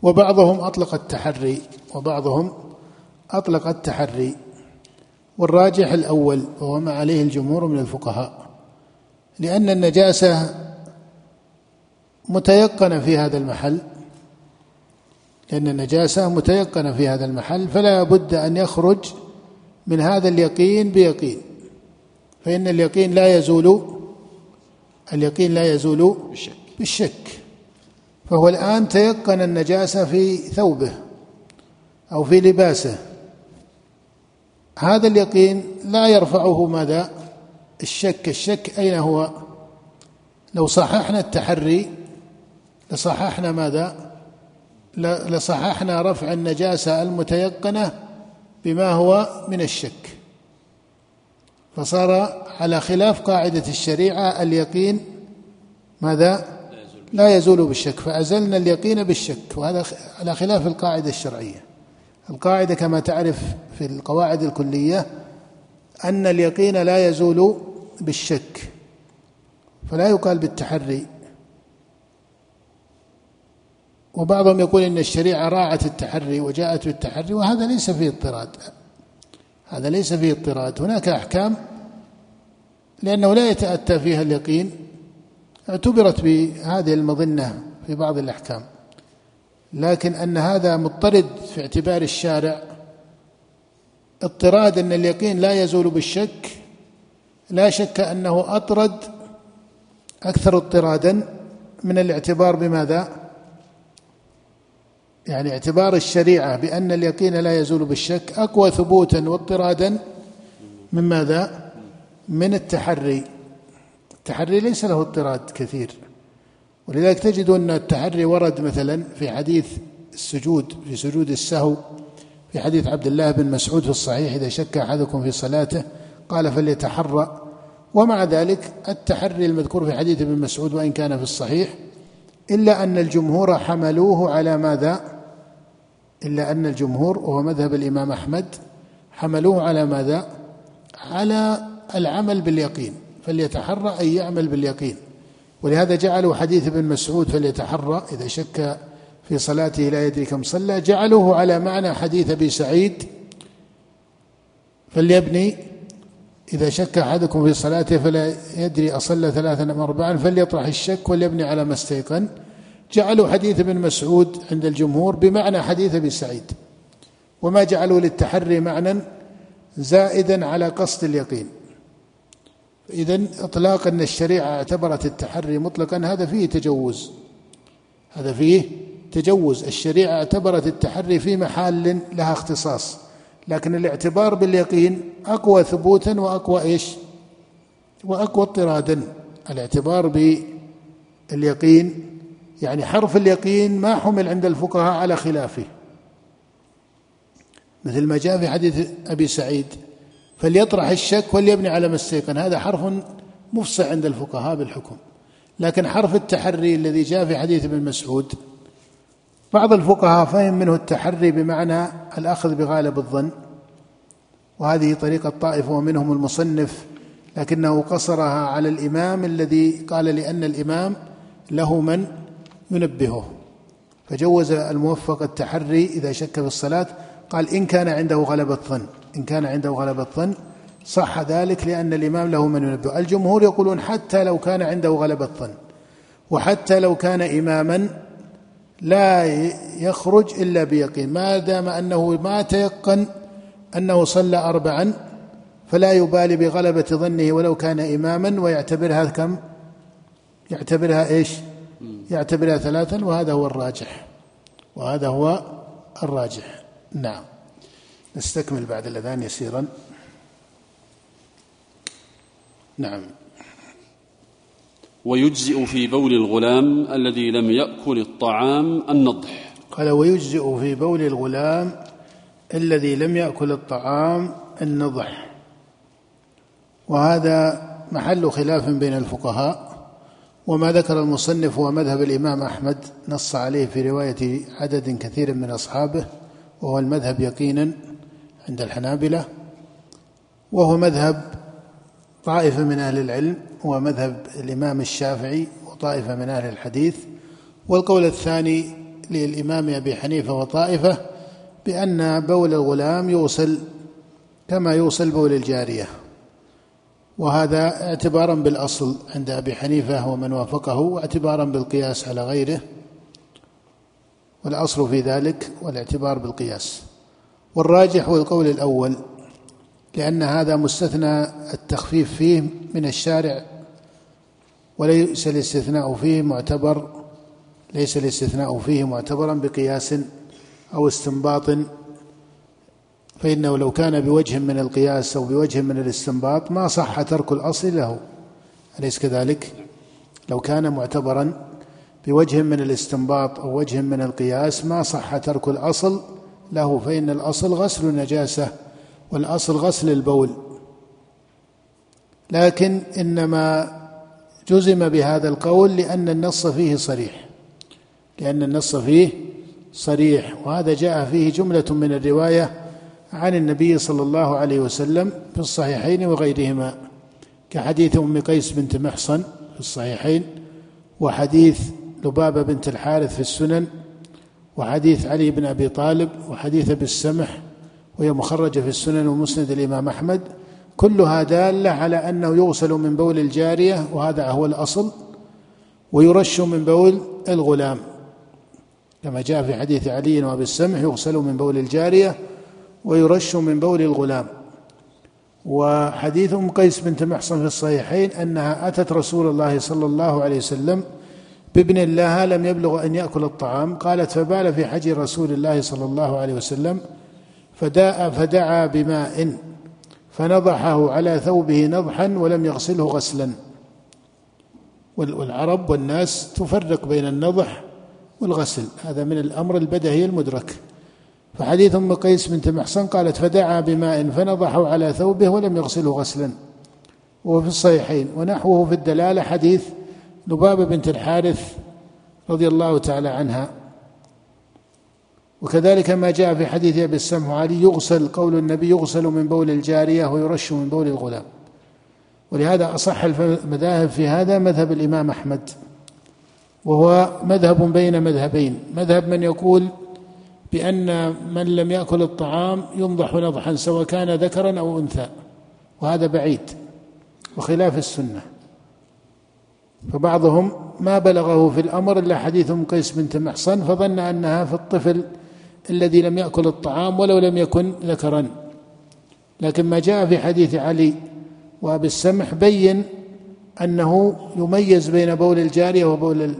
وبعضهم أطلق التحري، وبعضهم أطلق التحري، والراجح الأول وهو ما عليه الجمهور من الفقهاء، لأن النجاسة متيقنة في هذا المحل، لأن النجاسة متيقنة في هذا المحل، فلا بد أن يخرج من هذا اليقين بيقين، فإن اليقين لا يزول، اليقين لا يزول بالشك. فهو الآن تيقن النجاسة في ثوبه أو في لباسه، هذا اليقين لا يرفعه ماذا؟ الشك. الشك أين هو؟ لو صححنا التحري لصححنا ماذا؟ لصححنا رفع النجاسة المتيقنة بما هو من الشك، فصار على خلاف قاعدة الشريعة اليقين ماذا؟ لا يزول بالشك، فأزلنا اليقين بالشك، وهذا على خلاف القاعدة الشرعية. القاعدة كما تعرف في القواعد الكلية أن اليقين لا يزول بالشك، فلا يقال بالتحري. وبعضهم يقول إن الشريعة راعت التحري وجاءت بالتحري، وهذا ليس فيه اضطراد، هذا ليس فيه اضطراد. هناك أحكام لأنه لا يتأتى فيها اليقين اعتبرت بهذه المظنة في بعض الأحكام، لكن أن هذا مضطرد في اعتبار الشارع، اضطراد أن اليقين لا يزول بالشك، لا شك أنه أطرد أكثر اضطرادا من الاعتبار بماذا؟ يعني اعتبار الشريعة بأن اليقين لا يزول بالشك أقوى ثبوتا واضطرادا من ماذا؟ من التحري. التحري ليس له اضطراد كثير، ولذلك تجد أن التحري ورد مثلا في حديث السجود، في سجود السهو، في حديث عبد الله بن مسعود في الصحيح إذا شك أحدكم في صلاته قال فليتحرى. ومع ذلك التحري المذكور في حديث ابن مسعود وإن كان في الصحيح، إلا أن الجمهور حملوه على ماذا؟ إلا أن الجمهور وهو مذهب الإمام أحمد حملوه على ماذا؟ على العمل باليقين، فليتحرى أي يعمل باليقين، ولهذا جعلوا حديث ابن مسعود فليتحرى إذا شك في صلاته لا يدري كم صلى، جعلوه على معنى حديث أبي سعيد فليبني إذا شك أحدكم في صلاته فلا يدري أصلى ثلاثا أم أربعا فليطرح الشك وليبني على ما استيقن، جعلوا حديث ابن مسعود عند الجمهور بمعنى حديث أبي سعيد، وما جعلوا للتحري معنى زائدا على قصد اليقين. إذن إطلاق أن الشريعة اعتبرت التحري مطلقا هذا فيه تجوز، هذا فيه تجوز. الشريعة اعتبرت التحري في محال لها اختصاص، لكن الاعتبار باليقين أقوى ثبوتا وأقوى إيش؟ وأقوى اضطرادا. الاعتبار باليقين يعني حرف اليقين ما حمل عند الفقهاء على خلافه، مثل ما جاء في حديث أبي سعيد فليطرح الشك وليبني على ما استيقن، هذا حرف مفصح عند الفقهاء بالحكم. لكن حرف التحري الذي جاء في حديث ابن مسعود بعض الفقهاء فهم منه التحري بمعنى الأخذ بغالب الظن، وهذه طريقة الطائفة ومنهم المصنف لكنه قصرها على الإمام الذي قال لأن الإمام له من ينبهه، فجوز الموفق التحري إذا شك في الصلاة. قال إن كان عنده غلبة ظن، إن كان عنده غلبة ظن صح ذلك لأن الإمام له من ينبهه. الجمهور يقولون حتى لو كان عنده غلبة ظن، وحتى لو كان إماما لا يخرج إلا بيقين، ما دام أنه ما تيقن أنه صلى أربعا فلا يبالي بغلبة ظنه ولو كان إماما، ويعتبرها كم؟ يعتبرها إيش؟ يعتبرها ثلاثا، وهذا هو الراجح، وهذا هو الراجح. نعم، نستكمل بعد الأذان يسيرا. نعم. ويجزئ في بول الغلام الذي لم يأكل الطعام النضح. قال ويجزئ في بول الغلام الذي لم يأكل الطعام النضح، وهذا محل خلاف بين الفقهاء، وما ذكر المصنف هو مذهب الإمام أحمد، نص عليه في رواية عدد كثير من أصحابه، وهو المذهب يقينا عند الحنابلة، وهو مذهب طائفة من أهل العلم، هو مذهب الإمام الشافعي وطائفة من أهل الحديث. والقول الثاني للإمام أبي حنيفة وطائفة بأن بول الغلام يوصل كما يوصل بول الجارية، وهذا اعتبارا بالأصل عند أبي حنيفة ومن وافقه، واعتبارا بالقياس على غيره، والأصل في ذلك والاعتبار بالقياس. والراجح هو القول الأول، لأن هذا مستثنى التخفيف فيه من الشارع، وليس الاستثناء فيه معتبر، ليس الاستثناء فيه معتبرا بقياس أو استنباط، فإنه لو كان بوجه من القياس أو بوجه من الاستنباط ما صح ترك الأصل له، أليس كذلك؟ لو كان معتبرا بوجه من الاستنباط أو وجه من القياس ما صح ترك الأصل له، فإن الأصل غسل النجاسة، والأصل غسل البول، لكن إنما جزم بهذا القول لأن النص فيه صريح، لأن النص فيه صريح، وهذا جاء فيه جملة من الرواية عن النبي صلى الله عليه وسلم في الصحيحين وغيرهما، كحديث أم قيس بنت محصن في الصحيحين، وحديث لبابة بنت الحارث في السنن، وحديث علي بن أبي طالب، وحديث أبي السمح، وهي مخرجة في السنن ومسند الإمام أحمد، كلها دالة على أنه يغسل من بول الجارية، وهذا هو الأصل، ويرش من بول الغلام كما جاء في حديث علي وأبي السمح، يغسل من بول الجارية ويرش من بول الغلام. وحديث أم قيس بنت محصن في الصحيحين أنها أتت رسول الله صلى الله عليه وسلم بابن لها لم يبلغ أن يأكل الطعام، قالت فبال في حجر رسول الله صلى الله عليه وسلم فدعا بماء فنضحه على ثوبه نضحا ولم يغسله غسلا. والعرب والناس تفرق بين النضح والغسل، هذا من الأمر البدهي المدرك. فحديث أم قيس بنت محصن قالت فدعا بماء فنضحه على ثوبه ولم يغسله غسلا، وفي الصحيحين. ونحوه في الدلالة حديث لبابة بنت الحارث رضي الله تعالى عنها، وكذلك ما جاء في حديث أبي السمح علي يغسل، قول النبي يغسل من بول الجارية ويرش من بول الغلام. ولهذا أصح المذاهب في هذا مذهب الإمام أحمد، وهو مذهب بين مذهبين، مذهب من يقول بأن من لم يأكل الطعام ينضح نضحا سواء كان ذكرا أو أنثى، وهذا بعيد وخلاف السنة، فبعضهم ما بلغه في الأمر إلا حديث أم قيس بنت محصن، فظن أنها في الطفل الذي لم يأكل الطعام ولو لم يكن ذكرا. لكن ما جاء في حديث علي وأبي السمح بين أنه يميز بين بول الجارية وبول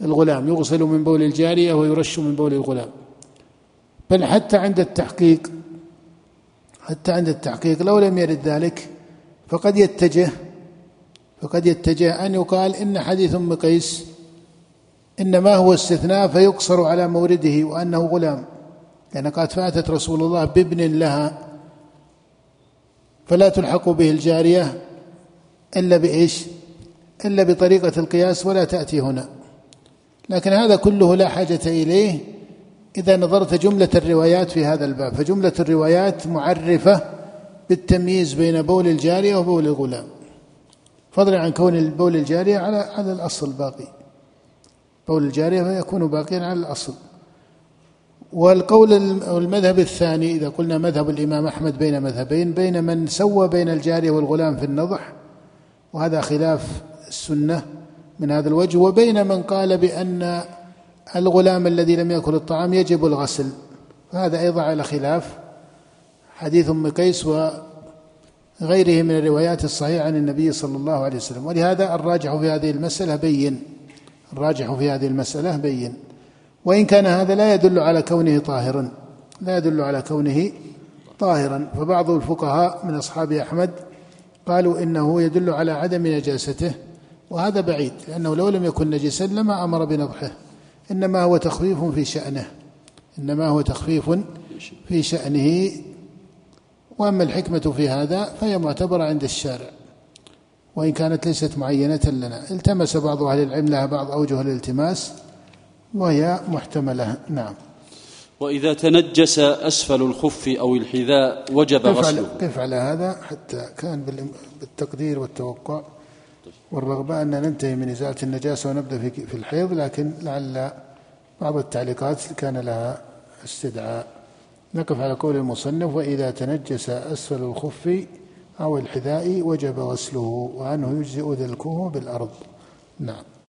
الغلام، يغسل من بول الجارية ويرش من بول الغلام. بل حتى عند التحقيق لو لم يرد ذلك فقد يتجه أن يقال إن حديث أم قيس إنما هو استثناء فيقصر على مورده وأنه غلام، لأن قالت فأتت رسول الله بابن لها، فلا تلحق به الجارية إلا بإيش؟ إلا بطريقة القياس، ولا تأتي هنا. لكن هذا كله لا حاجة إليه إذا نظرت جملة الروايات في هذا الباب، فجملة الروايات معرفة بالتمييز بين بول الجارية وبول الغلام، فضلا عن كون بول الجارية على الأصل باقي، بول الجارية فيكون باقيا على الأصل. والقول المذهب الثاني، إذا قلنا مذهب الإمام أحمد بين مذهبين، بين من سوى بين الجارية والغلام في النضح، وهذا خلاف السنة من هذا الوجه، وبين من قال بأن الغلام الذي لم يأكل الطعام يجب الغسل، فهذا أيضا على خلاف حديث أم قيس وغيره من الروايات الصحيحة عن النبي صلى الله عليه وسلم. ولهذا الراجح في هذه المسألة بين، الراجح في هذه المسألة بين، وإن كان هذا لا يدل على كونه طاهرا، لا يدل على كونه طاهرا. فبعض الفقهاء من أصحاب أحمد قالوا إنه يدل على عدم نجاسته، وهذا بعيد، لأنه لو لم يكن نجسا لما أمر بنضحه، إنما هو تخفيف في شأنه، إنما هو تخفيف في شأنه. وأما الحكمة في هذا فهي معتبرة عند الشارع، وإن كانت ليست معينة لنا. التمس بعض أهل العلم لها بعض أوجه الالتماس، وهي محتملة. نعم. وإذا تنجس أسفل الخف أو الحذاء وجب غسله. قف على هذا حتى كان بالتقدير والتوقع والرغبة أن ننتهي من إزالة النجاسة ونبدأ في الحيض، لكن لعل بعض التعليقات كان لها استدعاء. نقف على قول المصنف: وإذا تنجس أسفل الخف أو الحذاء وجب غسله، وعنه يجزئ ذلكه بالأرض. نعم.